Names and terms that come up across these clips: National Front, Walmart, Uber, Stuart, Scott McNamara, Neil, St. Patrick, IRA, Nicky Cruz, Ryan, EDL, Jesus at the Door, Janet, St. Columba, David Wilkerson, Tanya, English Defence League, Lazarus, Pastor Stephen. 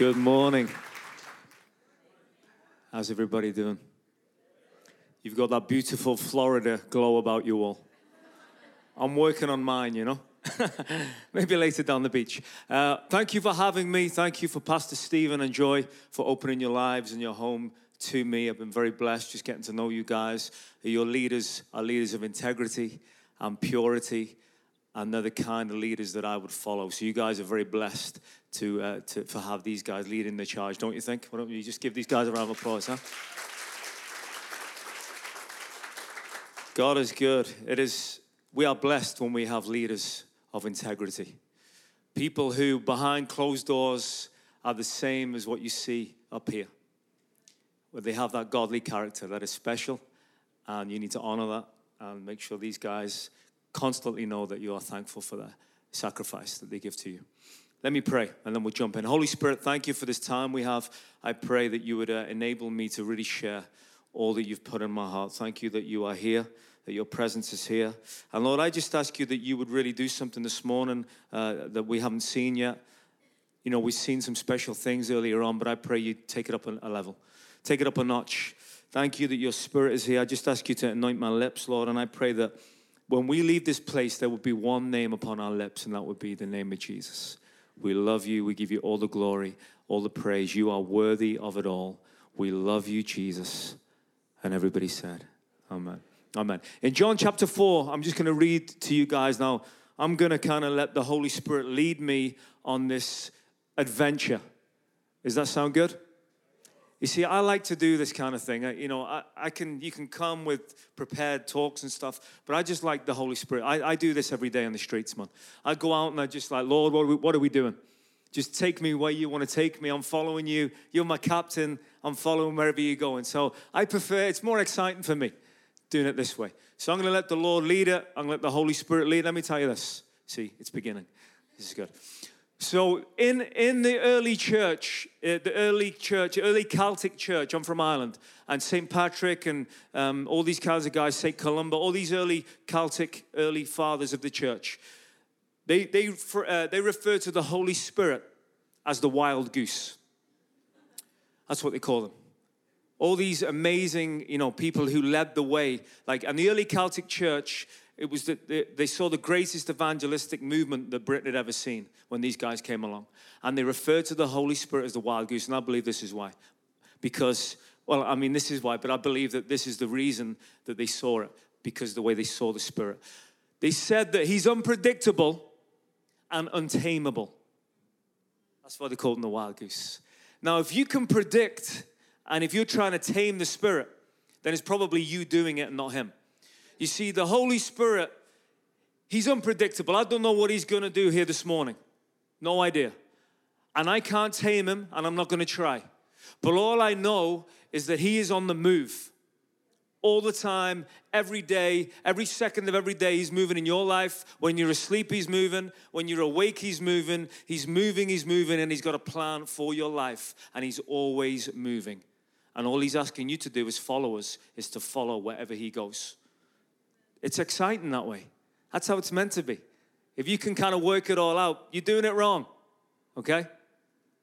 Good morning. How's everybody doing? You've got that beautiful Florida glow about you all. I'm working on mine, you know. Maybe later down the beach. Thank you for having me. Thank you for Pastor Stephen and Joy for opening your lives and your home to me. I've been very blessed just getting to know you guys. Your leaders are leaders of integrity and purity, and they're the kind of leaders that I would follow. So you guys are very blessed to have these guys leading the charge, don't you think? Why don't you just give these guys a round of applause, huh? God is good. It is. We are blessed when we have leaders of integrity. People who, behind closed doors, are the same as what you see up here. Where they have that godly character that is special, and you need to honor that and make sure these guys constantly know that you are thankful for the sacrifice that they give to you. Let me pray, and then we'll jump in. Holy Spirit, thank you for this time we have. I pray that you would enable me to really share all that you've put in my heart. Thank you that you are here, that your presence is here. And Lord, I just ask you that you would really do something this morning that we haven't seen yet. You know, we've seen some special things earlier on, but I pray you take it up a level. Take it up a notch. Thank you that your Spirit is here. I just ask you to anoint my lips, Lord, and I pray that when we leave this place, there would be one name upon our lips, and that would be the name of Jesus. We love you. We give you all the glory, all the praise. You are worthy of it all. We love you, Jesus. And everybody said, amen. Amen. In John chapter 4, I'm just going to read to you guys now. I'm going to kind of let the Holy Spirit lead me on this adventure. Does that sound good? You see, I like to do this kind of thing. You can come with prepared talks and stuff, but I just like the Holy Spirit. I do this every day on the streets, man. I go out and I just like, Lord, what are we doing? Just take me where you want to take me. I'm following you. You're my captain. I'm following wherever you're going. So I prefer, it's more exciting for me doing it this way. So I'm going to let the Lord lead it. I'm going to let the Holy Spirit lead. Let me tell you this. See, it's beginning. This is good. So in the early church, early Celtic church, I'm from Ireland, and St. Patrick and all these kinds of guys, St. Columba, all these early Celtic, early fathers of the church, they refer to the Holy Spirit as the wild goose. That's what they call them. All these amazing, people who led the way, like, and the early Celtic church. It was that they saw the greatest evangelistic movement that Britain had ever seen when these guys came along. And they referred to the Holy Spirit as the wild goose. And I believe this is why. Because, this is why. But I believe that this is the reason that they saw it. Because the way they saw the Spirit. They said that he's unpredictable and untamable. That's why they called him the wild goose. Now, if you can predict and if you're trying to tame the Spirit, then it's probably you doing it and not him. You see, the Holy Spirit, he's unpredictable. I don't know what he's going to do here this morning. No idea. And I can't tame him, and I'm not going to try. But all I know is that he is on the move. All the time, every day, every second of every day, he's moving in your life. When you're asleep, he's moving. When you're awake, he's moving. He's moving, and he's got a plan for your life. And he's always moving. And all he's asking you to do as followers is to follow wherever he goes. It's exciting that way. That's how it's meant to be. If you can kind of work it all out, you're doing it wrong, okay?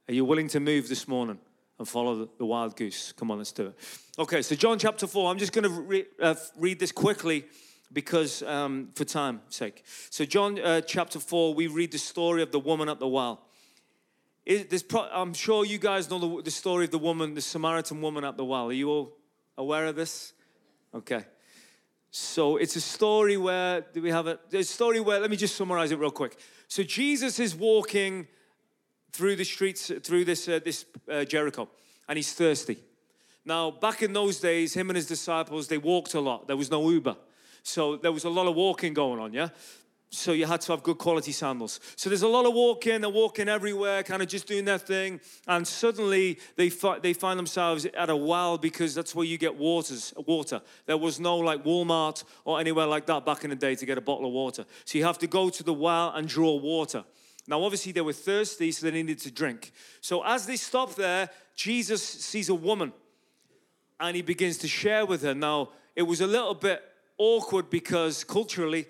Are you willing to move this morning and follow the wild goose? Come on, let's do it. Okay, so John chapter 4. I'm just going to read this quickly because for time's sake. So John chapter 4, we read the story of the woman at the well. I'm sure you guys know the story of the woman, the Samaritan woman at the well. Are you all aware of this? Okay. So it's a story where, let me just summarize it real quick. So Jesus is walking through the streets, through this Jericho, and he's thirsty. Now, back in those days, him and his disciples, they walked a lot. There was no Uber. So there was a lot of walking going on, yeah? So you had to have good quality sandals. So there's a lot of walking. They're walking everywhere, kind of just doing their thing. And suddenly they find themselves at a well because that's where you get water. There was no like Walmart or anywhere like that back in the day to get a bottle of water. So you have to go to the well and draw water. Now, obviously, they were thirsty, so they needed to drink. So as they stop there, Jesus sees a woman, and he begins to share with her. Now, it was a little bit awkward because culturally,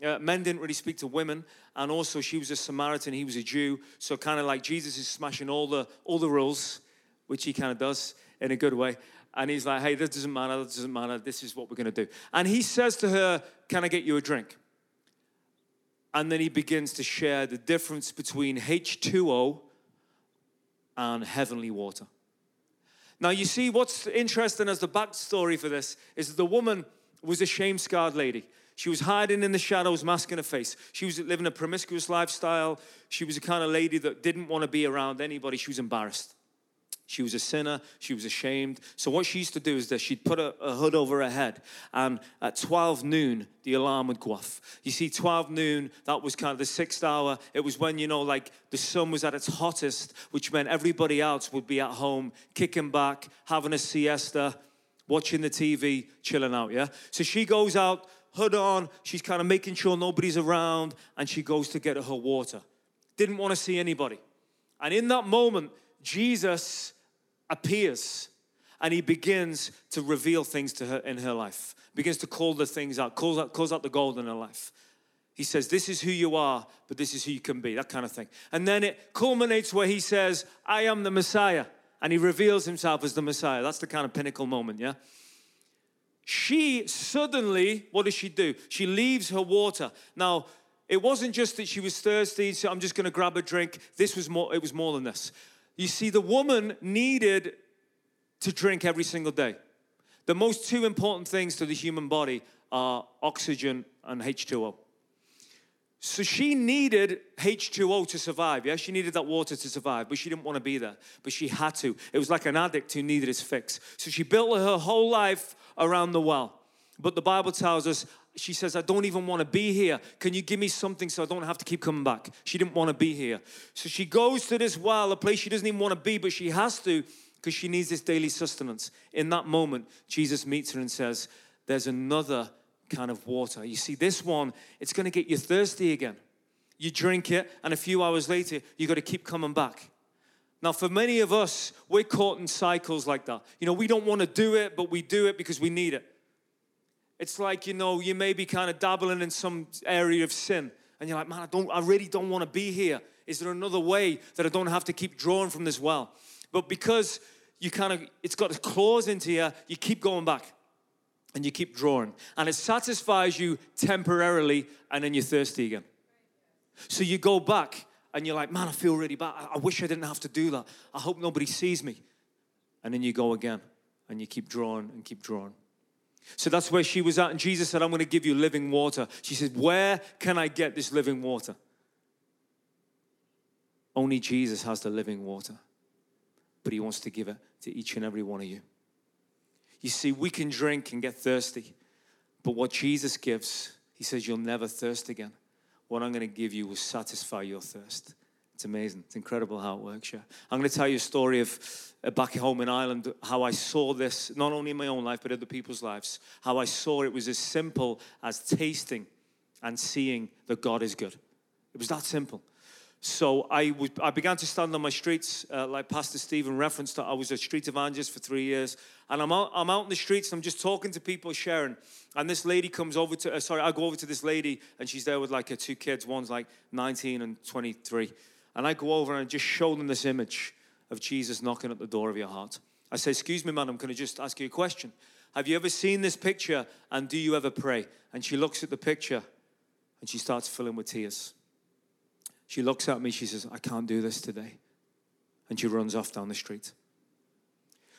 Men didn't really speak to women, and also she was a Samaritan, he was a Jew, so kind of like Jesus is smashing all the rules, which he kind of does in a good way, and he's like, hey, this doesn't matter, this is what we're going to do. And he says to her, can I get you a drink? And then he begins to share the difference between H2O and heavenly water. Now, you see, what's interesting as the backstory for this is that the woman was a shame-scarred lady. She was hiding in the shadows, masking her face. She was living a promiscuous lifestyle. She was the kind of lady that didn't want to be around anybody. She was embarrassed. She was a sinner. She was ashamed. So what she used to do is that she'd put a hood over her head, and at 12 noon, the alarm would go off. You see, 12 noon, that was kind of the sixth hour. It was when, the sun was at its hottest, which meant everybody else would be at home, kicking back, having a siesta, watching the TV, chilling out, yeah? So she goes out, hood on. She's kind of making sure nobody's around, and she goes to get her water. Didn't want to see anybody. And in that moment, Jesus appears, and he begins to reveal things to her in her life, begins to call the things out, calls out the gold in her life. He says, this is who you are, but this is who you can be, that kind of thing. And then it culminates where he says, I am the Messiah, and he reveals himself as the Messiah. That's the kind of pinnacle moment, yeah? She suddenly, what does she do? She leaves her water. Now, it wasn't just that she was thirsty, so I'm just going to grab a drink. It was more than this. You see, the woman needed to drink every single day. The most two important things to the human body are oxygen and H2O. So she needed H2O to survive, yeah? She needed that water to survive, but she didn't want to be there. But she had to. It was like an addict who needed his fix. So she built her whole life around the well. But the Bible tells us, she says, I don't even want to be here. Can you give me something so I don't have to keep coming back? She didn't want to be here. So she goes to this well, a place she doesn't even want to be, but she has to because she needs this daily sustenance. In that moment, Jesus meets her and says, there's another kind of water. You see, this one, it's going to get you thirsty again. You drink it, and a few hours later, you've got to keep coming back. Now, for many of us, we're caught in cycles like that. We don't want to do it, but we do it because we need it. It's like, you may be kind of dabbling in some area of sin. And you're like, man, I really don't want to be here. Is there another way that I don't have to keep drawing from this well? But because it's got its claws into you, you keep going back. And you keep drawing. And it satisfies you temporarily, and then you're thirsty again. So you go back, and you're like, man, I feel really bad. I wish I didn't have to do that. I hope nobody sees me. And then you go again, and you keep drawing and keep drawing. So that's where she was at, and Jesus said, I'm going to give you living water. She said, where can I get this living water? Only Jesus has the living water, but he wants to give it to each and every one of you. You see, we can drink and get thirsty, but what Jesus gives, he says, you'll never thirst again. What I'm going to give you will satisfy your thirst. It's amazing. It's incredible how it works, yeah. I'm going to tell you a story of back home in Ireland, how I saw this, not only in my own life, but other people's lives, how I saw it was as simple as tasting and seeing that God is good. It was that simple. So I began to stand on my streets, like Pastor Stephen referenced, that I was a street evangelist for 3 years. And I'm out in the streets, and I'm just talking to people, sharing. And this lady I go over to this lady, and she's there with like her two kids. One's like 19 and 23. And I go over and I just show them this image of Jesus knocking at the door of your heart. I say, excuse me, madam, can I just ask you a question? Have you ever seen this picture, and do you ever pray? And she looks at the picture, and she starts filling with tears. She looks at me, she says, I can't do this today. And she runs off down the street.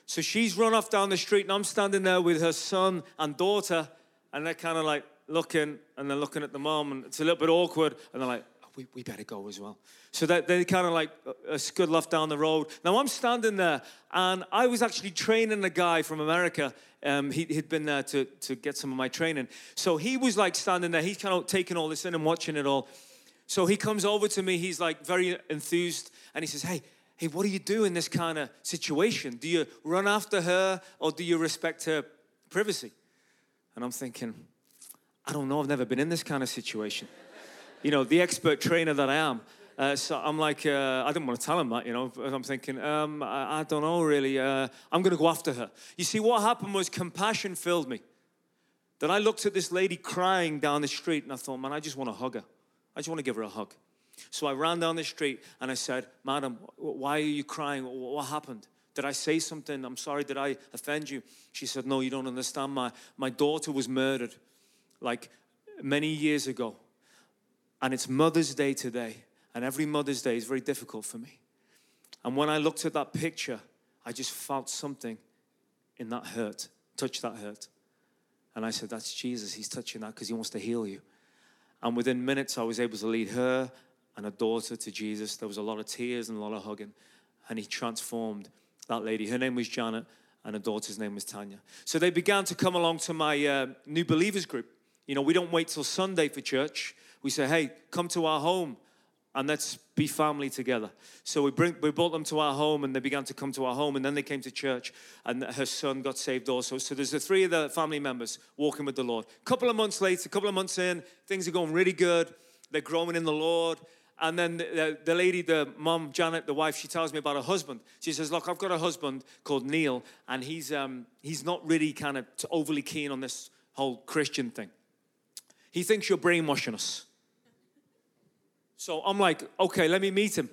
So she's run off down the street, and I'm standing there with her son and daughter, and they're kind of like looking, and they're looking at the mom, and it's a little bit awkward, and they're like, we better go as well. So they kind of like scuttle off down the road. Now, I'm standing there, and I was actually training a guy from America. He'd been there to get some of my training. So he was like standing there. He's kind of taking all this in and watching it all. So he comes over to me. He's like very enthused, and he says, hey, what do you do in this kind of situation? Do you run after her, or do you respect her privacy? And I'm thinking, I don't know. I've never been in this kind of situation. The expert trainer that I am. So I'm like, I didn't want to tell him that, I'm thinking, I don't know really. I'm going to go after her. You see, what happened was compassion filled me. that I looked at this lady crying down the street and I thought, man, I just want to hug her. I just want to give her a hug. So I ran down the street and I said, madam, why are you crying? What happened? Did I say something? I'm sorry, did I offend you? She said, no, you don't understand. My daughter was murdered like many years ago. And it's Mother's Day today. And every Mother's Day is very difficult for me. And when I looked at that picture, I just felt something in that hurt, touch that hurt. And I said, that's Jesus. He's touching that because he wants to heal you. And within minutes, I was able to lead her and her daughter to Jesus. There was a lot of tears and a lot of hugging. And he transformed that lady. Her name was Janet and her daughter's name was Tanya. So they began to come along to my new believers group. You know, we don't wait till Sunday for church. We say, hey, come to our home and let's be family together. So we brought them to our home and they began to come to our home and then they came to church and her son got saved also. So there's the three of the family members walking with the Lord. A couple of months later, a couple of months in, things are going really good. They're growing in the Lord. And then the lady, the mom, Janet, the wife, she tells me about her husband. She says, look, I've got a husband called Neil, and he's not really kind of overly keen on this whole Christian thing. He thinks you're brainwashing us. So I'm like, okay, let me meet him.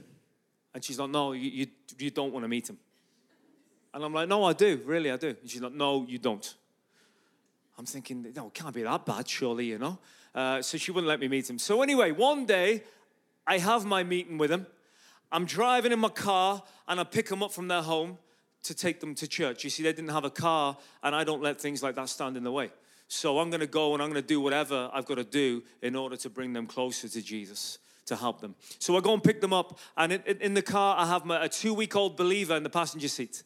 And she's like, no, you don't want to meet him. And I'm like, no, I do, really, I do. And she's like, no, you don't. I'm thinking, no, it can't be that bad, surely, you know. So she wouldn't let me meet him. So anyway, one day, I have my meeting with them. I'm driving in my car, and I pick them up from their home to take them to church. You see, they didn't have a car, and I don't let things like that stand in the way. So I'm going to go, and I'm going to do whatever I've got to do in order to bring them closer to Jesus, to help them. So I go and pick them up, and in the car, I have a 2-week-old believer in the passenger seat.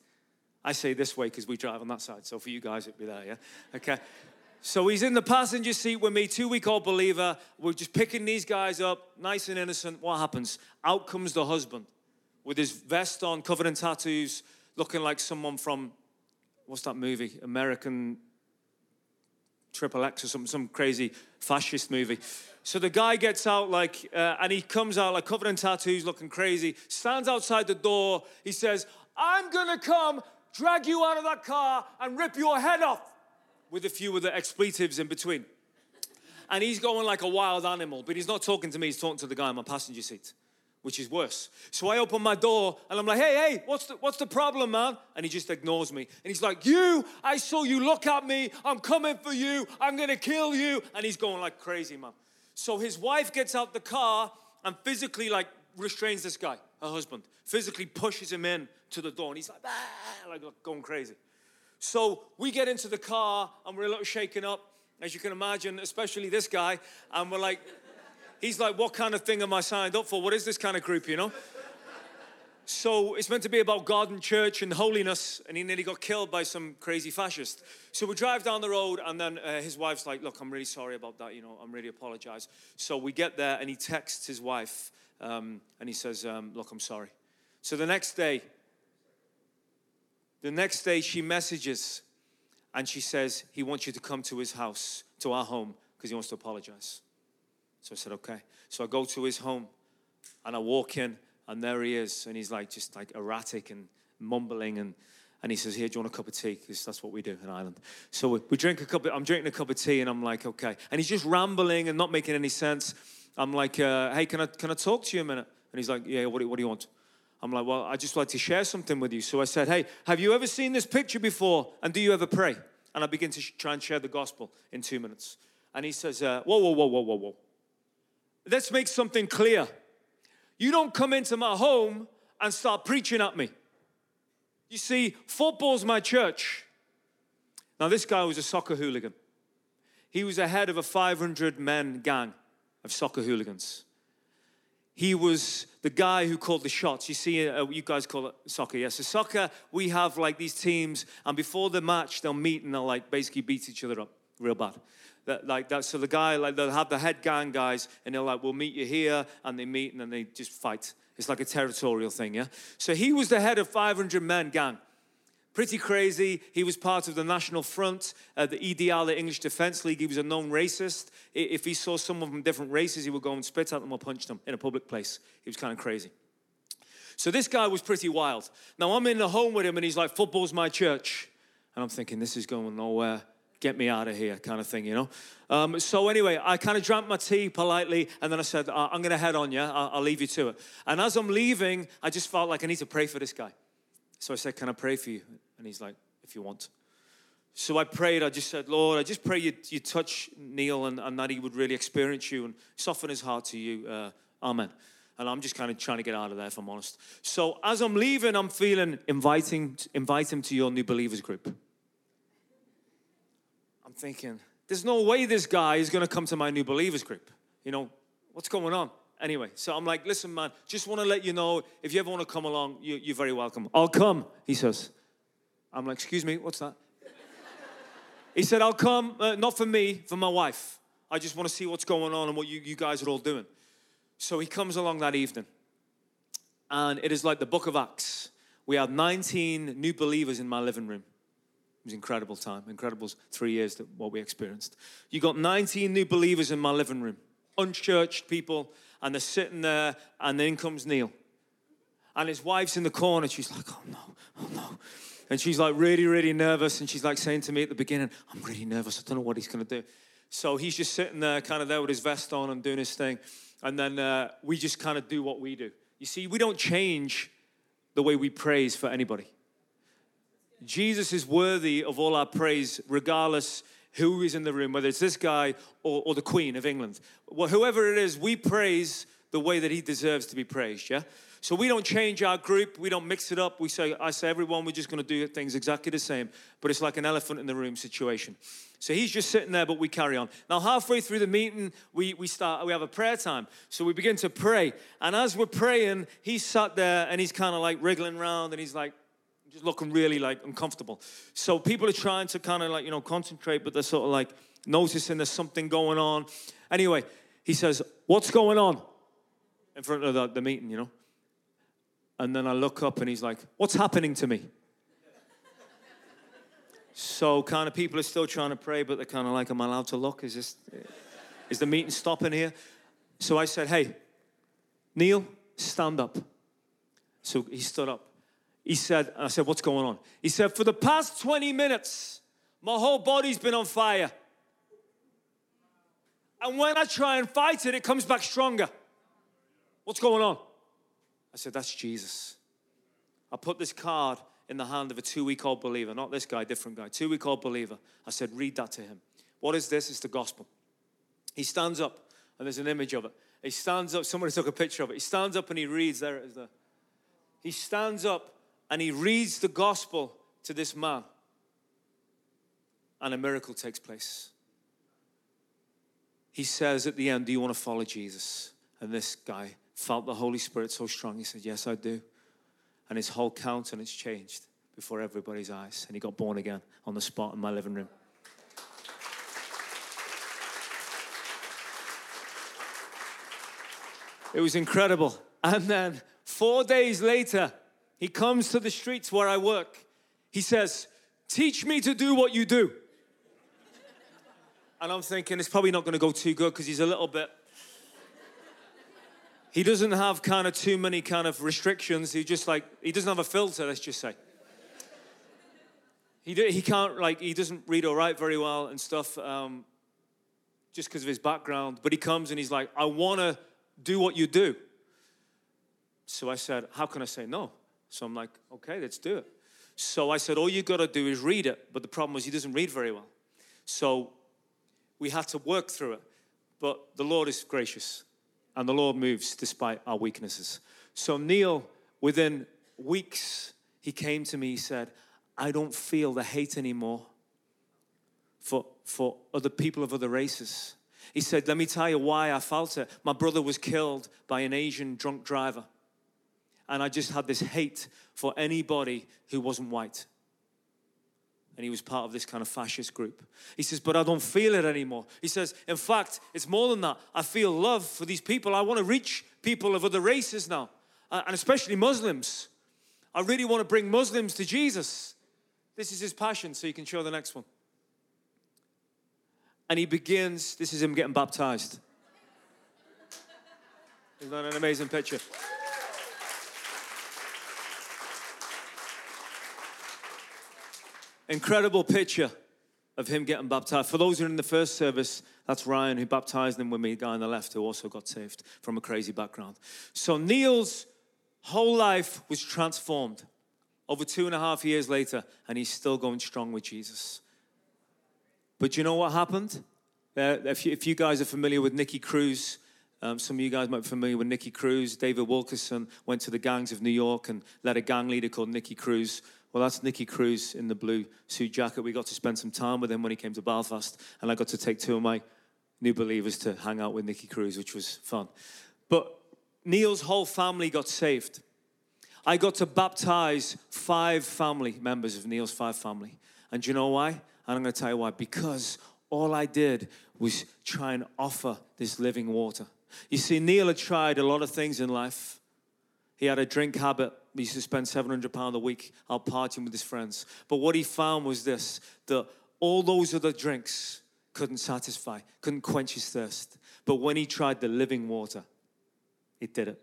I say this way because we drive on that side, so for you guys, it'd be there, yeah? Okay. So he's in the passenger seat with me, 2-week-old believer. We're just picking these guys up, nice and innocent. What happens? Out comes the husband with his vest on, covered in tattoos, looking like someone from, what's that movie? American Triple X or some crazy fascist movie. So the guy gets out and he comes out like covered in tattoos, looking crazy, stands outside the door. He says, I'm going to come drag you out of that car and rip your head off, with a few of the expletives in between. And he's going like a wild animal, but he's not talking to me, he's talking to the guy in my passenger seat, which is worse. So I open my door, and I'm like, hey, what's the problem, man? And he just ignores me. And he's like, I saw you look at me, I'm coming for you, I'm gonna kill you. And he's going like crazy, man. So his wife gets out the car and physically like restrains this guy, her husband, physically pushes him in to the door, and he's like, ah, like going crazy. So we get into the car, and we're a little shaken up, as you can imagine, especially this guy. And we're like, he's like, what kind of thing am I signed up for? What is this kind of group, you know? So it's meant to be about God and church and holiness, and he nearly got killed by some crazy fascist. So we drive down the road, and then his wife's like, look, I'm really sorry about that, you know, I'm really apologize. So we get there, and he texts his wife, and he says, look, I'm sorry. So the next day, she messages, and she says, he wants you to come to his house, to our home, because he wants to apologize. So I said, okay. So I go to his home, and I walk in, and there he is. And he's like, just like erratic and mumbling. And he says, here, do you want a cup of tea? Because that's what we do in Ireland. So I'm drinking a cup of tea, and I'm like, okay. And he's just rambling and not making any sense. I'm like, hey, can I talk to you a minute? And he's like, yeah, what do you want? I'm like, well, I'd just like to share something with you. So I said, hey, have you ever seen this picture before? And do you ever pray? And I begin to try and share the gospel in 2 minutes. And he says, whoa. Let's make something clear. You don't come into my home and start preaching at me. You see, football's my church. Now, this guy was a soccer hooligan. He was the head of a 500-man gang of soccer hooligans. He was the guy who called the shots. You see, you guys call it soccer, yes. So soccer, we have like these teams, and before the match, they'll meet and they'll like basically beat each other up real bad. So the guy, like they'll have the head gang guys, and they're like, we'll meet you here, and they meet, and then they just fight. It's like a territorial thing, yeah? So he was the head of 500-man gang. Pretty crazy. He was part of the National Front, the EDL, the English Defence League. He was a known racist. If he saw someone from different races, he would go and spit at them or punch them in a public place. He was kind of crazy. So this guy was pretty wild. Now, I'm in the home with him, and he's like, football's my church. And I'm thinking, this is going nowhere. get me out of here kind of thing, you know. So anyway, I kind of drank my tea politely, and then I said, I'm going to head on, yeah? I'll leave you to it. And as I'm leaving, I just felt like I need to pray for this guy. So I said, can I pray for you? And he's like, if you want. So I prayed. I just said, Lord, I just pray you touch Neil and that he would really experience you and soften his heart to you. Amen. And I'm just kind of trying to get out of there, if I'm honest. So as I'm leaving, I'm feeling, invite him to your new believers group. I'm thinking, there's no way this guy is going to come to my new believers group. You know, what's going on? Anyway, so I'm like, listen, man, just want to let you know, if you ever want to come along, you're very welcome. I'll come, he says. I'm like, excuse me, what's that? He said, I'll come, not for me, for my wife. I just want to see what's going on and what you guys are all doing. So he comes along that evening, and it is like the book of Acts. We had 19 new believers in my living room. It was an incredible time, incredible 3 years that what we experienced. You got 19 new believers in my living room, unchurched people, and they're sitting there, and then comes Neil. And his wife's in the corner. She's like, oh, no. And she's like really, really nervous, and she's like saying to me at the beginning, I'm really nervous. I don't know what he's going to do. So he's just sitting there, kind of there with his vest on and doing his thing. And then we just kind of do what we do. You see, we don't change the way we praise for anybody. Jesus is worthy of all our praise, regardless who is in the room, whether it's this guy or the Queen of England. Well, whoever it is, we praise the way that he deserves to be praised, yeah? So we don't change our group. We don't mix it up. I say, everyone, we're just going to do things exactly the same. But it's like an elephant in the room situation. So he's just sitting there, but we carry on. Now, halfway through the meeting, we have a prayer time. So we begin to pray. And as we're praying, he's sat there, and he's kind of like wriggling around, and he's like just looking really like uncomfortable. So people are trying to kind of like, you know, concentrate, but they're sort of like noticing there's something going on. Anyway, he says, what's going on? In front of the meeting, you know. And then I look up and he's like, what's happening to me? So kind of people are still trying to pray, but they're kind of like, am I allowed to look? Is the meeting stopping here? So I said, hey, Neil, stand up. So he stood up. I said, what's going on? He said, for the past 20 minutes, my whole body's been on fire. And when I try and fight it, it comes back stronger. What's going on? I said, that's Jesus. I put this card in the hand of a 2-week-old believer. Not this guy, different guy. 2-week-old believer. I said, read that to him. What is this? It's the gospel. He stands up, and there's an image of it. He stands up. Somebody took a picture of it. He stands up, and he reads. There it is there. He stands up, and he reads the gospel to this man. And a miracle takes place. He says at the end, do you want to follow Jesus? And this guy felt the Holy Spirit so strong. He said, yes, I do. And his whole countenance changed before everybody's eyes. And he got born again on the spot in my living room. It was incredible. And then 4 days later, he comes to the streets where I work. He says, teach me to do what you do. And I'm thinking, it's probably not going to go too good because he's a little bit. He doesn't have kind of too many kind of restrictions. He doesn't have a filter, let's just say. He doesn't read or write very well and stuff just because of his background. But he comes and he's like, I want to do what you do. So I said, how can I say no? So I'm like, okay, let's do it. So I said, all you got to do is read it. But the problem was he doesn't read very well. So we had to work through it. But the Lord is gracious. And the Lord moves despite our weaknesses. So Neil, within weeks, he came to me, he said, I don't feel the hate anymore for other people of other races. He said, let me tell you why I felt it. My brother was killed by an Asian drunk driver. And I just had this hate for anybody who wasn't white. And he was part of this kind of fascist group. He says, but I don't feel it anymore. He says, in fact, it's more than that. I feel love for these people. I want to reach people of other races now, and especially Muslims. I really want to bring Muslims to Jesus. This is his passion, so you can show the next one. And he begins, this is him getting baptized. Isn't that an amazing picture? Incredible picture of him getting baptized. For those who are in the first service, that's Ryan who baptized him with me, the guy on the left who also got saved from a crazy background. So Neil's whole life was transformed over 2.5 years later, and he's still going strong with Jesus. But you know what happened? If you guys are familiar with Nicky Cruz, some of you guys might be familiar with Nicky Cruz. David Wilkerson went to the gangs of New York and led a gang leader called Nicky Cruz. Well, that's Nicky Cruz in the blue suit jacket. We got to spend some time with him when he came to Belfast, and I got to take two of my new believers to hang out with Nicky Cruz, which was fun. But Neil's whole family got saved. I got to baptize 5 family members of Neil's 5 family. And do you know why? And I'm going to tell you why. Because all I did was try and offer this living water. You see, Neil had tried a lot of things in life. He had a drink habit. He used to spend £700 a week out partying with his friends. But what he found was this, that all those other drinks couldn't satisfy, couldn't quench his thirst. But when he tried the living water, it did it.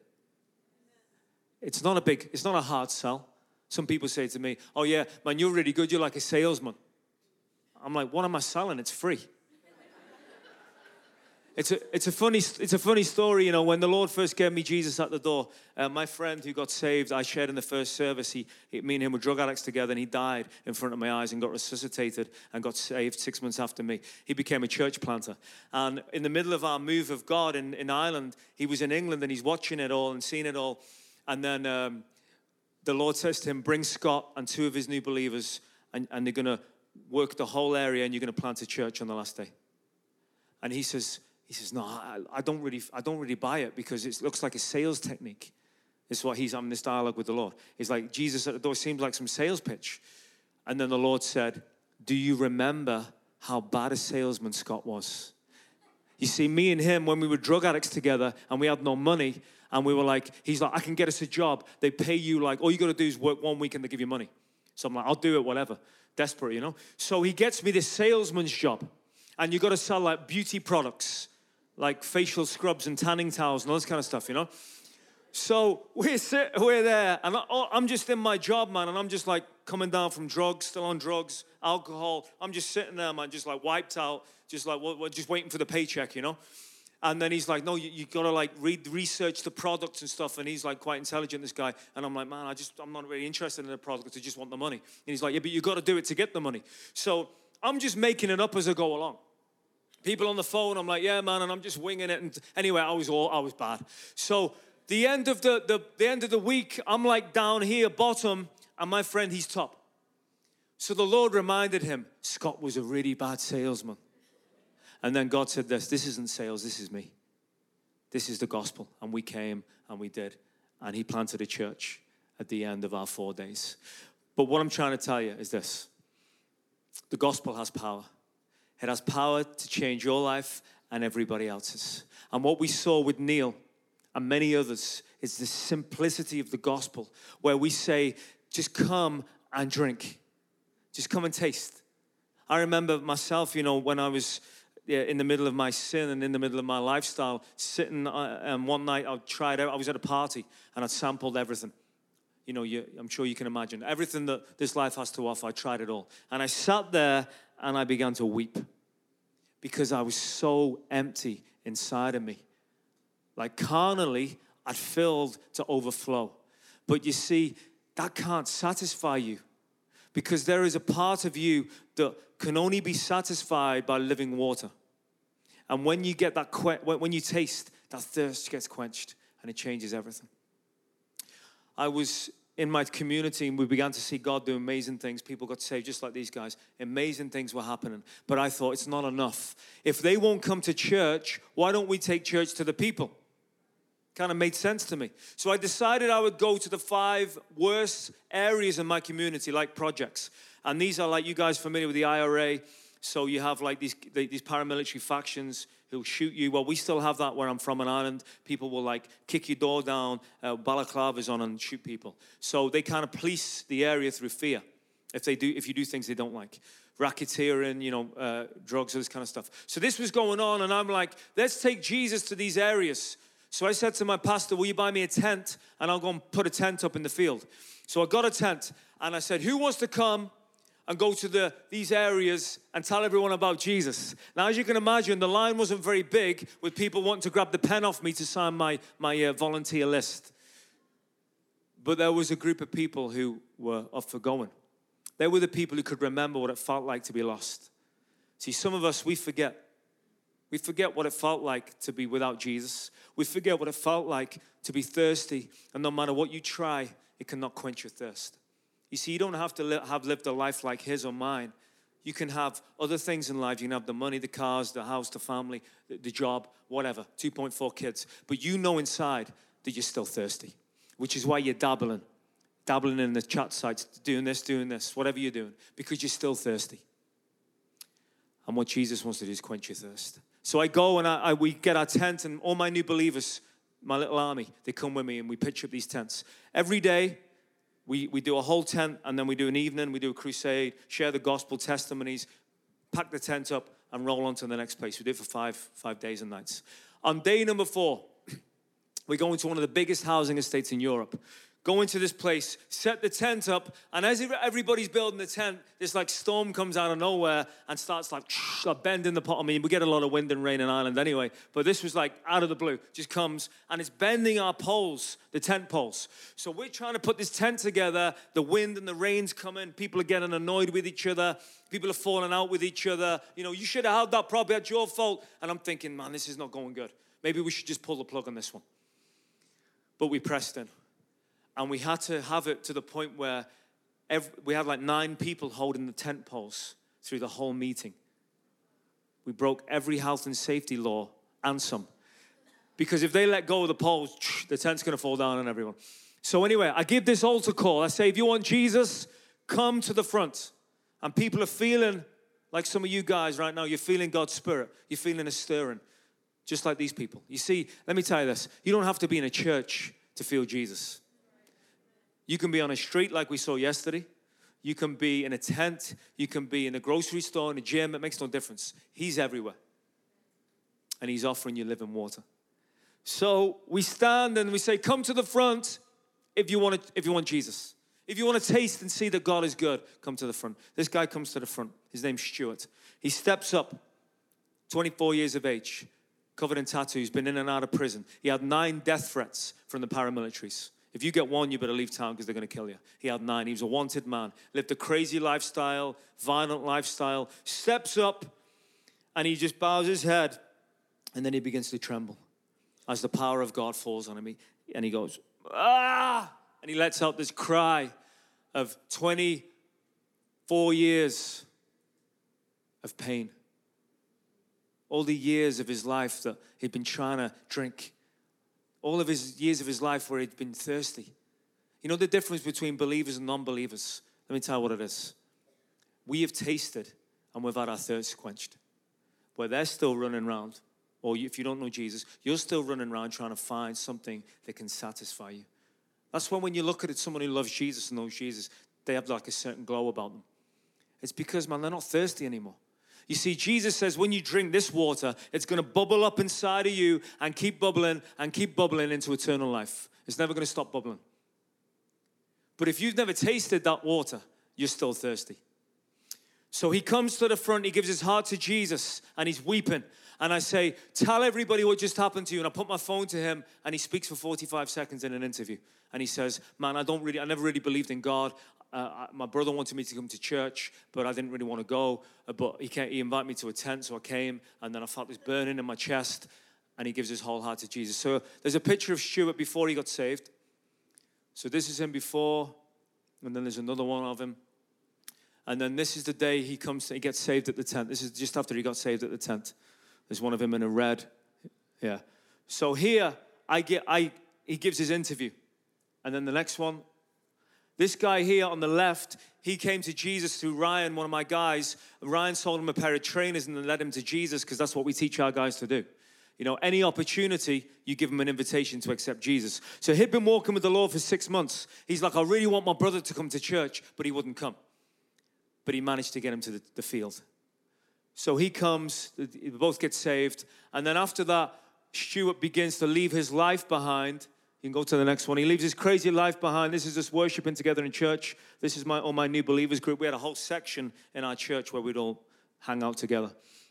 It's not a hard sell. Some people say to me, oh yeah, man, you're really good. You're like a salesman. I'm like, what am I selling? It's free. It's a funny story, you know. When the Lord first gave me Jesus at the door, my friend who got saved, I shared in the first service. Me and him were drug addicts together, and he died in front of my eyes and got resuscitated and got saved 6 months after me. He became a church planter. And in the middle of our move of God in Ireland, he was in England, and he's watching it all and seeing it all. And then the Lord says to him, bring Scott and 2 of his new believers, and they're going to work the whole area, and you're going to plant a church on the last day. And he says, no, I don't really buy it, because it looks like a sales technique. It's what he's having this dialogue with the Lord. He's like, Jesus at the door seems like some sales pitch. And then the Lord said, do you remember how bad a salesman Scott was? You see, me and him, when we were drug addicts together and we had no money, and we were like, he's like, I can get us a job. They pay you like, all you got to do is work 1 week and they give you money. So I'm like, I'll do it, whatever. Desperate, you know. So he gets me this salesman's job. And you got to sell like beauty products, like facial scrubs and tanning towels and all this kind of stuff, you know? So we're there, and I'm just in my job, man, and I'm just like coming down from drugs, still on drugs, alcohol. I'm just sitting there, man, just like wiped out, just like we're just waiting for the paycheck, you know? And then he's like, no, you got to like research the products and stuff, and he's like quite intelligent, this guy. And I'm like, man, I'm not really interested in the products, I just want the money. And he's like, yeah, but you got to do it to get the money. So I'm just making it up as I go along. People on the phone, I'm like, yeah, man, and I'm just winging it. And anyway, I was bad. So the end of the week, I'm like down here, bottom, and my friend, he's top. So the Lord reminded him, Scott was a really bad salesman. And then God said this isn't sales, this is me. This is the gospel. And we came and we did. And he planted a church at the end of our 4 days. But what I'm trying to tell you is this. The gospel has power. It has power to change your life and everybody else's. And what we saw with Neil and many others is the simplicity of the gospel, where we say, just come and drink. Just come and taste. I remember myself, you know, when I was in the middle of my sin and in the middle of my lifestyle, sitting one night, I was at a party, and I'd sampled everything. You know, I'm sure you can imagine. Everything that this life has to offer, I tried it all. And I sat there, and I began to weep, because I was so empty inside of me. Like carnally, I'd filled to overflow. But you see, that can't satisfy you, because there is a part of you that can only be satisfied by living water. And when you get that, when you taste, that thirst gets quenched, and it changes everything. I was in my community, and we began to see God do amazing things. People got saved just like these guys. Amazing things were happening. But I thought, it's not enough. If they won't come to church, why don't we take church to the people? Kind of made sense to me. So I decided I would go to the 5 worst areas in my community, like projects. And these are like, you guys familiar with the IRA. So you have like these paramilitary factions who'll shoot you. Well, we still have that where I'm from in Ireland. People will like kick your door down, balaclavas on, and shoot people. So they kind of police the area through fear. If you do things they don't like, racketeering, you know, drugs, all this kind of stuff. So this was going on, and I'm like, let's take Jesus to these areas. So I said to my pastor, will you buy me a tent, and I'll go and put a tent up in the field. So I got a tent, and I said, who wants to come and go to these areas and tell everyone about Jesus. Now, as you can imagine, the line wasn't very big with people wanting to grab the pen off me to sign my volunteer list. But there was a group of people who were up for going. They were the people who could remember what it felt like to be lost. See, some of us, we forget. We forget what it felt like to be without Jesus. We forget what it felt like to be thirsty. And no matter what you try, it cannot quench your thirst. You see, you don't have to have lived a life like his or mine. You can have other things in life. You can have the money, the cars, the house, the family, the job, whatever, 2.4 kids. But you know inside that you're still thirsty, which is why you're dabbling in the chat sites, doing this, whatever you're doing, because you're still thirsty. And what Jesus wants to do is quench your thirst. So I go and we get our tent, and all my new believers, my little army, they come with me and we pitch up these tents. Every day, we do a whole tent, and then we do an evening, we do a crusade, share the gospel, testimonies, pack the tent up and roll on to the next place. We do it for five days and nights. On day number 4, we go into one of the biggest housing estates in Europe. Go into this place, set the tent up, and as everybody's building the tent, this storm comes out of nowhere and starts bending the pot. I mean, we get a lot of wind and rain in Ireland anyway, but this was out of the blue, just comes, and it's bending our poles, the tent poles. So we're trying to put this tent together, the wind and the rain's coming, people are getting annoyed with each other, people are falling out with each other. You know, you should have held that properly, that's your fault. And I'm thinking, man, this is not going good. Maybe we should just pull the plug on this one. But we pressed in. And we had to have it to the point where we had 9 people holding the tent poles through the whole meeting. We broke every health and safety law and some. Because if they let go of the poles, the tent's going to fall down on everyone. So anyway, I give this altar call. I say, if you want Jesus, come to the front. And people are feeling, like some of you guys right now, you're feeling God's Spirit. You're feeling a stirring, just like these people. You see, let me tell you this. You don't have to be in a church to feel Jesus. You can be on a street like we saw yesterday. You can be in a tent. You can be in a grocery store, in a gym. It makes no difference. He's everywhere. And he's offering you living water. So we stand and we say, come to the front if you want Jesus. If you want to taste and see that God is good, come to the front. This guy comes to the front. His name's Stuart. He steps up, 24 years of age, covered in tattoos, been in and out of prison. He had 9 death threats from the paramilitaries. If you get one, you better leave town because they're going to kill you. He had 9. He was a wanted man. Lived a crazy lifestyle, violent lifestyle. Steps up and he just bows his head and then he begins to tremble as the power of God falls on him. And he goes, ah! And he lets out this cry of 24 years of pain. All the years of his life that he'd been trying to drink. All of his years of his life where he'd been thirsty. You know the difference between believers and non-believers? Let me tell you what it is. We have tasted and we've had our thirst quenched. Where they're still running around, or if you don't know Jesus, you're still running around trying to find something that can satisfy you. That's when you look at someone who loves Jesus and knows Jesus, they have a certain glow about them. It's because, man, they're not thirsty anymore. You see, Jesus says when you drink this water, it's going to bubble up inside of you and keep bubbling into eternal life. It's never going to stop bubbling. But if you've never tasted that water, you're still thirsty. So he comes to the front, he gives his heart to Jesus, and he's weeping. And I say, tell everybody what just happened to you. And I put my phone to him, and he speaks for 45 seconds in an interview. And he says, man, I never really believed in God. My brother wanted me to come to church, but I didn't really want to go. But he invited me to a tent, so I came, and then I felt this burning in my chest, and he gives his whole heart to Jesus. So there's a picture of Stuart before he got saved. So this is him before, and then there's another one of him. And then this is the day he gets saved at the tent. This is just after he got saved at the tent. There's one of him in a red. Yeah. So here, he gives his interview. And then the next one, this guy here on the left, he came to Jesus through Ryan, one of my guys. Ryan sold him a pair of trainers and then led him to Jesus because that's what we teach our guys to do. You know, any opportunity, you give him an invitation to accept Jesus. So he'd been walking with the Lord for 6 months. He's like, I really want my brother to come to church, but he wouldn't come. But he managed to get him to the field. So he comes, they both get saved. And then after that, Stuart begins to leave his life behind. You can go to the next one. He leaves his crazy life behind. This is us worshiping together in church. This is my new believers group. We had a whole section in our church where we'd all hang out together.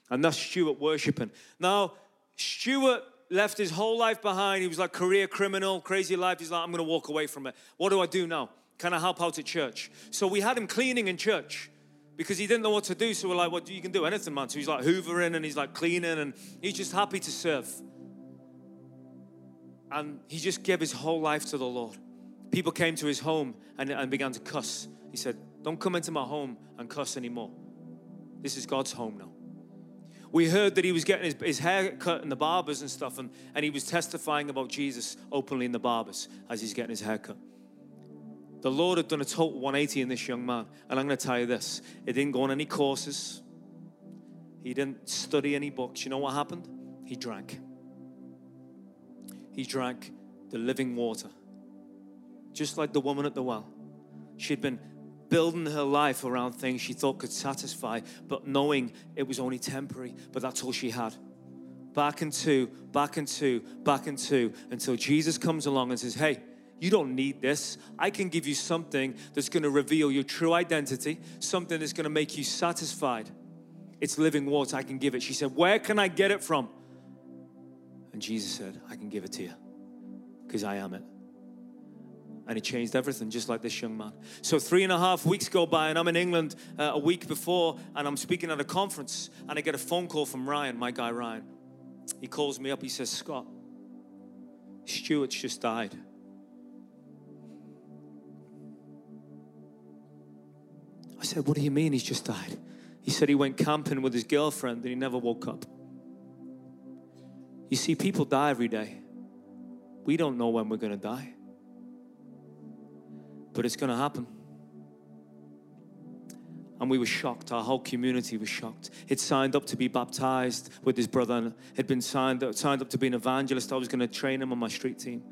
And that's Stuart worshiping. Now, Stuart left his whole life behind. He was like career criminal, crazy life. He's like, I'm going to walk away from it. What do I do now? Can I help out at church? So we had him cleaning in church, because he didn't know what to do. So we're like, well, you can do anything, man. So he's like hoovering and he's like cleaning and he's just happy to serve. And he just gave his whole life to the Lord. People came to his home and began to cuss. He said, don't come into my home and cuss anymore. This is God's home now. We heard that he was getting his hair cut in the barbers and stuff, and he was testifying about Jesus openly in the barbers as he's getting his hair cut. The Lord had done a total 180 in this young man. And I'm going to tell you this. He didn't go on any courses. He didn't study any books. You know what happened? He drank. He drank the living water. Just like the woman at the well. She'd been building her life around things she thought could satisfy, but knowing it was only temporary. But that's all she had. Back and two, until Jesus comes along and says, hey, you don't need this. I can give you something that's going to reveal your true identity, something that's going to make you satisfied. It's living water. I can give it. She said, where can I get it from? And Jesus said, I can give it to you because I am it. And it changed everything, just like this young man. So 3.5 weeks go by, and I'm in England a week before, and I'm speaking at a conference, and I get a phone call from Ryan, my guy Ryan. He calls me up. He says, Scott, Stuart's just died. I said, what do you mean he's just died? He said he went camping with his girlfriend and he never woke up. You see, people die every day. We don't know when we're going to die. But it's going to happen. And we were shocked. Our whole community was shocked. He'd signed up to be baptized with his brother. And he'd been signed up to be an evangelist. I was going to train him on my street team.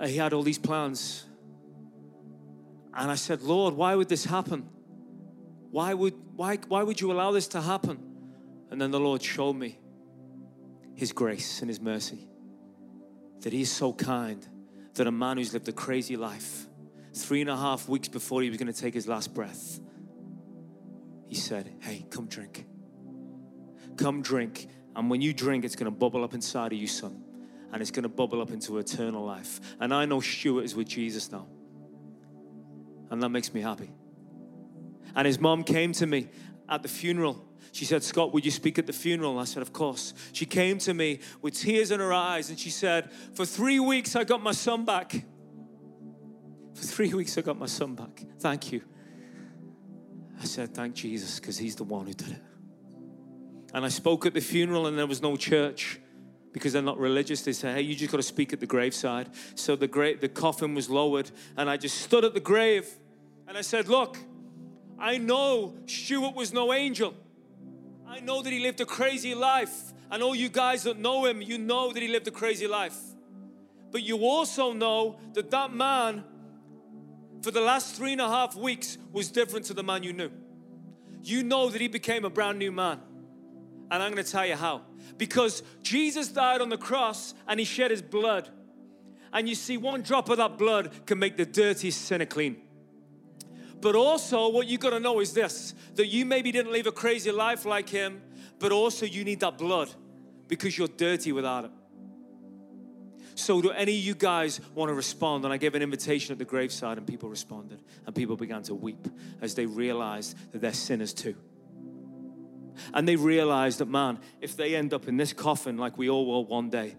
He had all these plans. And I said, Lord, why would this happen? Why would you allow this to happen? And then the Lord showed me his grace and his mercy. That he is so kind that a man who's lived a crazy life, 3.5 weeks before he was going to take his last breath, he said, hey, come drink. Come drink. And when you drink, it's going to bubble up inside of you, son. And it's going to bubble up into eternal life. And I know Stuart is with Jesus now. And that makes me happy. And his mom came to me at the funeral. She said, Scott, would you speak at the funeral? And I said, of course. She came to me with tears in her eyes and she said, for 3 weeks I got my son back. For 3 weeks I got my son back. Thank you. I said, thank Jesus, because he's the one who did it. And I spoke at the funeral and there was no church. Because they're not religious, they say, hey, you just got to speak at the graveside. So the coffin was lowered, and I just stood at the grave, and I said, look, I know Stuart was no angel. I know that he lived a crazy life. And all you guys that know him, you know that he lived a crazy life. But you also know that that man, for the last 3.5 weeks, was different to the man you knew. You know that he became a brand new man. And I'm going to tell you how. Because Jesus died on the cross and he shed his blood. And you see, one drop of that blood can make the dirtiest sinner clean. But also, what you got to know is this, that you maybe didn't live a crazy life like him, but also you need that blood because you're dirty without it. So do any of you guys want to respond? And I gave an invitation at the graveside and people responded. And people began to weep as they realized that they're sinners too. And they realized that, man, if they end up in this coffin like we all will one day,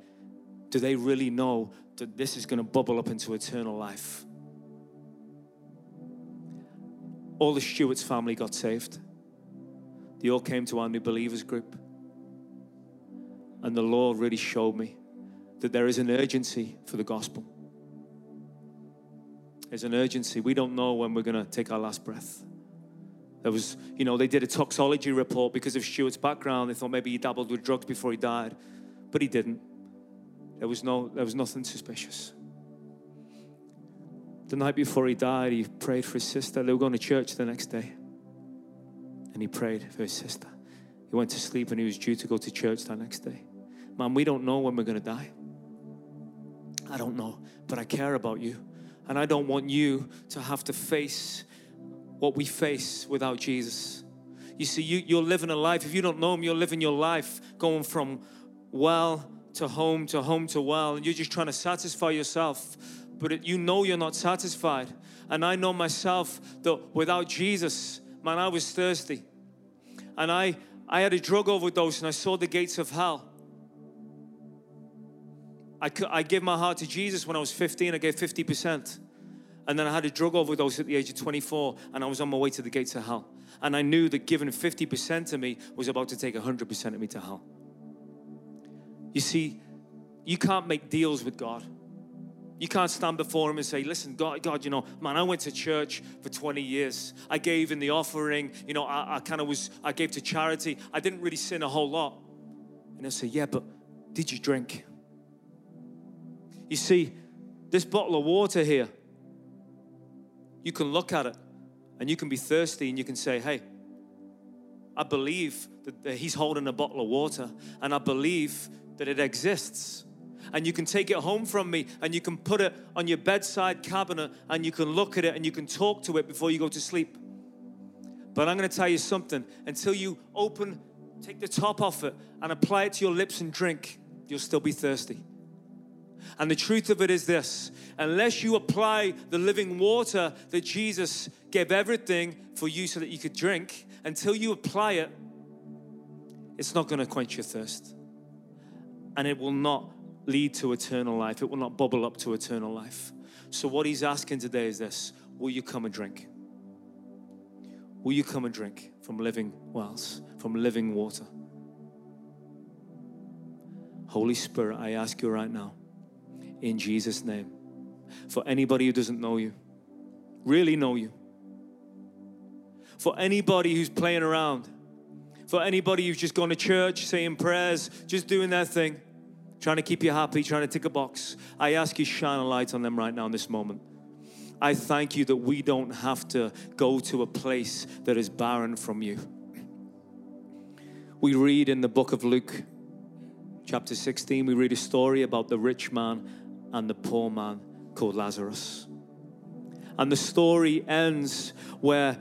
do they really know that this is going to bubble up into eternal life? All the Stewart's family got saved. They all came to our new believers group. And the Lord really showed me that there is an urgency for the gospel. There's an urgency. We don't know when we're going to take our last breath. There was, you know, they did a toxicology report because of Stuart's background. They thought maybe he dabbled with drugs before he died, but he didn't. There was nothing suspicious. The night before he died, he prayed for his sister. They were going to church the next day, and he prayed for his sister. He went to sleep, and he was due to go to church that next day. Man, we don't know when we're going to die. I don't know, but I care about you. And I don't want you to have to face what we face without Jesus. You see, you're living a life. If you don't know him, you're living your life going from well to home to home to well. And you're just trying to satisfy yourself. But you know you're not satisfied. And I know myself that without Jesus, man, I was thirsty. And I had a drug overdose and I saw the gates of hell. I gave my heart to Jesus when I was 15. I gave 50%. And then I had a drug overdose at the age of 24 and I was on my way to the gates of hell. And I knew that giving 50% to me was about to take 100% of me to hell. You see, you can't make deals with God. You can't stand before him and say, listen, God, you know, man, I went to church for 20 years. I gave in the offering. You know, I gave to charity. I didn't really sin a whole lot. And he'll say, yeah, but did you drink? You see, this bottle of water here, you can look at it and you can be thirsty and you can say, hey, I believe that he's holding a bottle of water and I believe that it exists. And you can take it home from me and you can put it on your bedside cabinet and you can look at it and you can talk to it before you go to sleep. But I'm going to tell you something. Until you take the top off it and apply it to your lips and drink, you'll still be thirsty. And the truth of it is this: unless you apply the living water that Jesus gave everything for you so that you could drink, until you apply it, it's not going to quench your thirst. And it will not lead to eternal life. It will not bubble up to eternal life. So what he's asking today is this: will you come and drink? Will you come and drink from living wells, from living water? Holy Spirit, I ask you right now, in Jesus' name, for anybody who doesn't know you, really know you, for anybody who's playing around, for anybody who's just gone to church, saying prayers, just doing their thing, trying to keep you happy, trying to tick a box, I ask you, shine a light on them right now in this moment. I thank you that we don't have to go to a place that is barren from you. We read in the book of Luke, chapter 16, we read a story about the rich man and the poor man called Lazarus. And the story ends where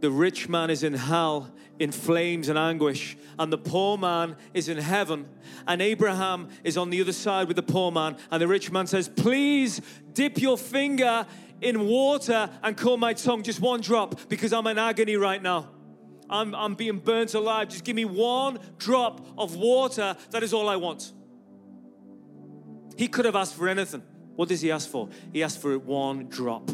the rich man is in hell, in flames and anguish, and the poor man is in heaven, and Abraham is on the other side with the poor man, and the rich man says, please dip your finger in water and cool my tongue, just one drop, because I'm in agony right now. I'm being burnt alive. Just give me one drop of water. That is all I want. He could have asked for anything. What does he ask for? He asked for one drop.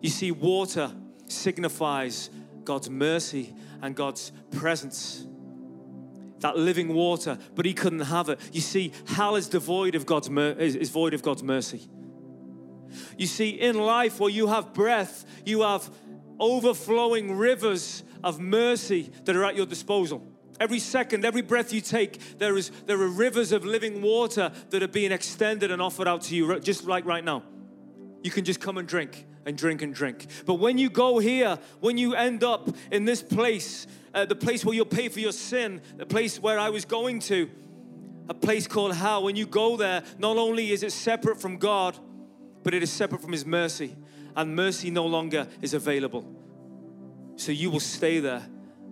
You see, water signifies God's mercy and God's presence, that living water, but he couldn't have it. You see, hell is devoid of God's is void of God's mercy. You see, in life where you have breath, you have overflowing rivers of mercy that are at your disposal. Every second, every breath you take, there are rivers of living water that are being extended and offered out to you, just like right now. You can just come and drink. And drink and drink. But when you go here, when you end up in this place, the place where you'll pay for your sin, the place where I was going to, a place called hell, when you go there, not only is it separate from God, but it is separate from his mercy. And mercy no longer is available. So you will stay there.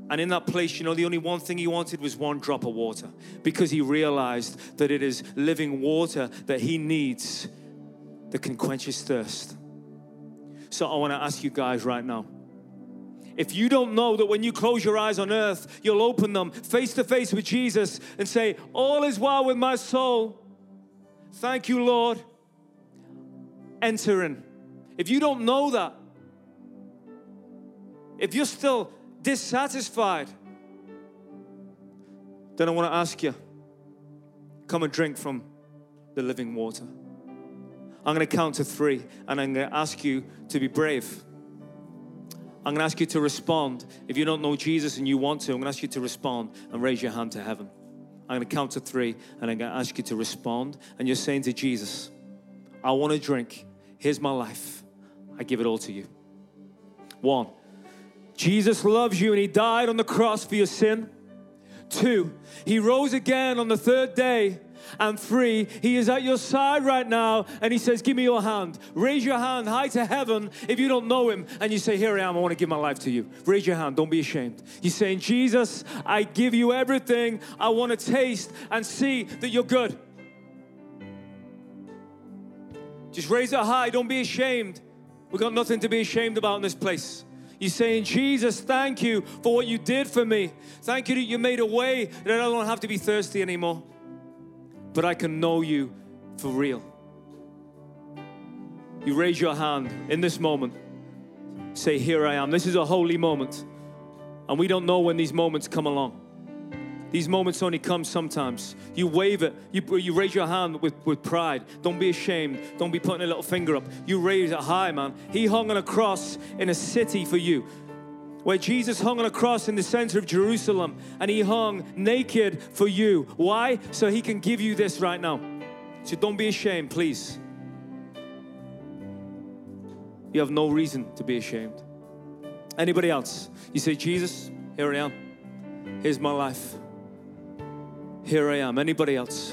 And in that place, you know, the only one thing he wanted was one drop of water, because he realized that it is living water that he needs that can quench his thirst. So I want to ask you guys right now, if you don't know that when you close your eyes on earth, you'll open them face to face with Jesus and say, all is well with my soul. Thank you, Lord. Enter in. If you don't know that, if you're still dissatisfied, then I want to ask you, come and drink from the living water. I'm going to count to 3 and I'm going to ask you to be brave. I'm going to ask you to respond. If you don't know Jesus and you want to, I'm going to ask you to respond and raise your hand to heaven. I'm going to count to 3 and I'm going to ask you to respond. And you're saying to Jesus, I want to drink. Here's my life. I give it all to you. 1, Jesus loves you and he died on the cross for your sin. 2, he rose again on the 3rd day and free. He is at your side right now, and he says, give me your hand. Raise your hand high to heaven if you don't know him, and you say, here I am, I want to give my life to you. Raise your hand, don't be ashamed. He's saying, Jesus, I give you everything. I want to taste and see that you're good. Just raise it high, don't be ashamed. We've got nothing to be ashamed about in this place. You're saying, Jesus, thank you for what you did for me. Thank you that you made a way that I don't have to be thirsty anymore, but I can know you for real. You raise your hand in this moment. Say, here I am. This is a holy moment, and we don't know when these moments come along. These moments only come sometimes. You wave it. You raise your hand with pride. Don't be ashamed. Don't be putting a little finger up. You raise it high, man. He hung on a cross in a city for you. Where Jesus hung on a cross in the center of Jerusalem, and he hung naked for you. Why? So he can give you this right now. So don't be ashamed, please. You have no reason to be ashamed. Anybody else? You say, Jesus, here I am. Here's my life. Here I am. Anybody else?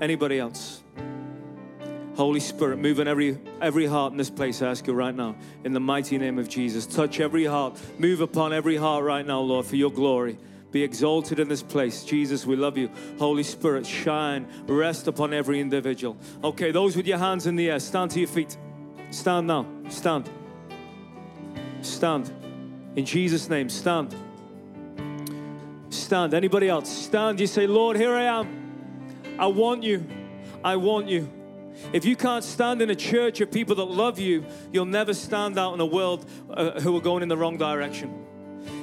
Anybody else? Holy Spirit, move in every heart in this place, I ask you right now. In the mighty name of Jesus, touch every heart. Move upon every heart right now, Lord, for your glory. Be exalted in this place. Jesus, we love you. Holy Spirit, shine. Rest upon every individual. Okay, those with your hands in the air, stand to your feet. Stand now. Stand. Stand. In Jesus' name, stand. Stand. Anybody else? Stand. You say, Lord, here I am. I want you. I want you. If you can't stand in a church of people that love you, you'll never stand out in a world who are going in the wrong direction.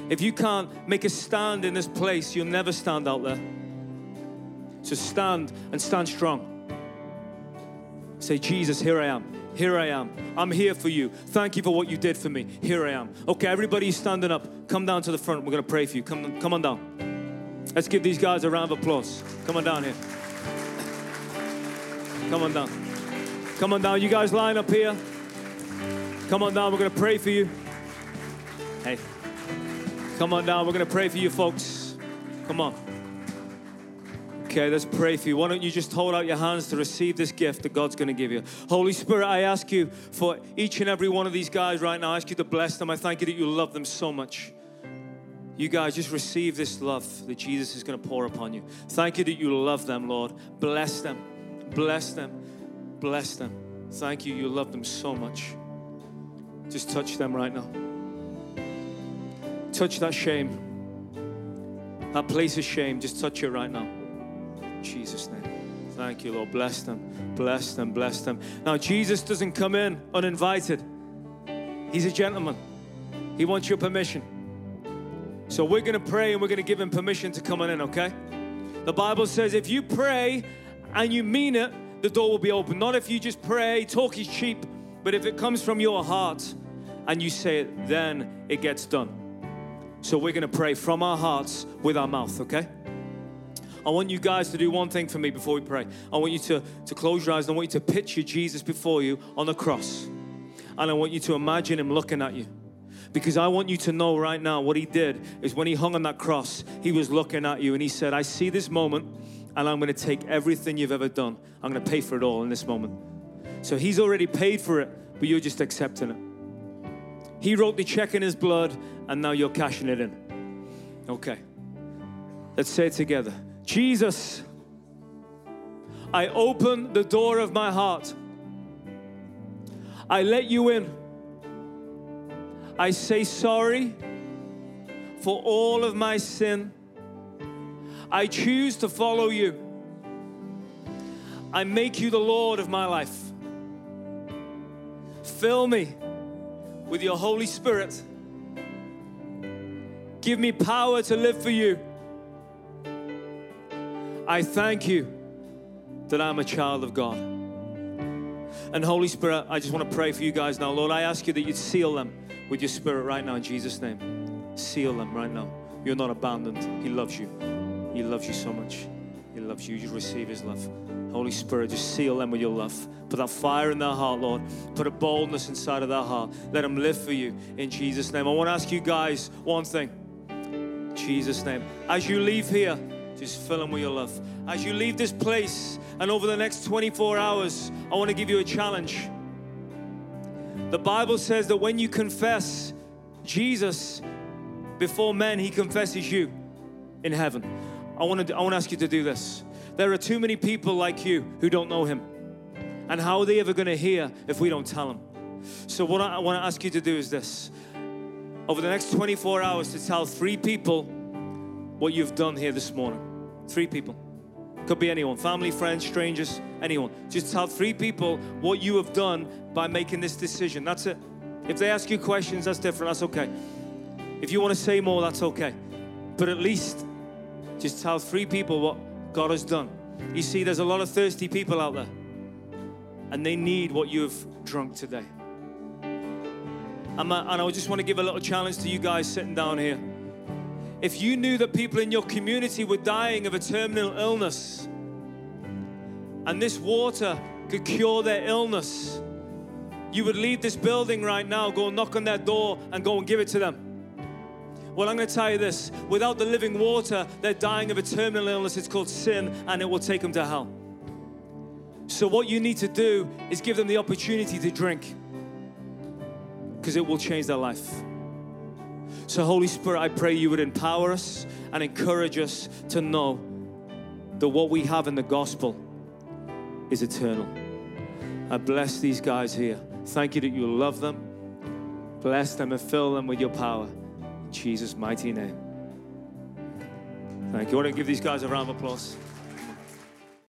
If you can't make a stand in this place, you'll never stand out there. So stand and stand strong. Say, Jesus, here I am. Here I am. I'm here for you. Thank you for what you did for me. Here I am. Okay, everybody's standing up. Come down to the front. We're going to pray for you. Come on down. Let's give these guys a round of applause. Come on down here. Come on down. Come on down. You guys line up here. Come on down. We're going to pray for you. Hey. Come on down. We're going to pray for you, folks. Come on. Okay, let's pray for you. Why don't you just hold out your hands to receive this gift that God's going to give you. Holy Spirit, I ask you for each and every one of these guys right now. I ask you to bless them. I thank you that you love them so much. You guys, just receive this love that Jesus is going to pour upon you. Thank you that you love them, Lord. Bless them. Bless them. Bless them. Thank you. You love them so much. Just touch them right now. Touch that shame. That place of shame. Just touch it right now. Jesus' name. Thank you, Lord. Bless them. Bless them. Bless them. Now, Jesus doesn't come in uninvited. He's a gentleman. He wants your permission. So we're going to pray and we're going to give him permission to come on in, okay? The Bible says if you pray and you mean it, the door will be open. Not if you just pray, talk is cheap, but if it comes from your heart and you say it, then it gets done. So we're going to pray from our hearts with our mouth, okay? I want you guys to do one thing for me before we pray. I want you to close your eyes and I want you to picture Jesus before you on the cross. And I want you to imagine him looking at you. Because I want you to know right now what he did is when he hung on that cross, he was looking at you and he said, I see this moment and I'm going to take everything you've ever done. I'm going to pay for it all in this moment. So he's already paid for it, but you're just accepting it. He wrote the check in his blood and now you're cashing it in. Okay. Let's say it together. Jesus, I open the door of my heart. I let you in. I say sorry for all of my sin. I choose to follow you. I make you the Lord of my life. Fill me with your Holy Spirit. Give me power to live for you. I thank you that I'm a child of God. And Holy Spirit, I just want to pray for you guys now. Lord, I ask you that you'd seal them with your Spirit right now in Jesus' name. Seal them right now. You're not abandoned. He loves you. He loves you so much. He loves you. You just receive his love. Holy Spirit, just seal them with your love. Put that fire in their heart, Lord. Put a boldness inside of their heart. Let them live for you in Jesus' name. I want to ask you guys one thing. In Jesus' name. As you leave here, Just fill them with your love. As you leave this place and over the next 24 hours, I want to give you a challenge. The Bible says that when you confess Jesus before men, he confesses you in heaven. I want to ask you to do this. There are too many people like you who don't know him. And how are they ever going to hear if we don't tell them? So what I want to ask you to do is this. Over the next 24 hours, to tell 3 people what you've done here this morning. 3 people. Could be anyone. Family, friends, strangers, anyone. Just tell 3 people what you have done by making this decision. That's it. If they ask you questions, that's different. That's okay. If you want to say more, that's okay. But at least just tell 3 people what God has done. You see, there's a lot of thirsty people out there, and they need what you've drunk today. And I just want to give a little challenge to you guys sitting down here. If you knew that people in your community were dying of a terminal illness, and this water could cure their illness, you would leave this building right now, go and knock on their door, and go and give it to them. Well, I'm going to tell you this. Without the living water, they're dying of a terminal illness. It's called sin, and it will take them to hell. So what you need to do is give them the opportunity to drink, because it will change their life. So Holy Spirit, I pray you would empower us and encourage us to know that what we have in the gospel is eternal. I bless these guys here. Thank you that you love them. Bless them and fill them with your power. In Jesus' mighty name. Thank you. I want to give these guys a round of applause.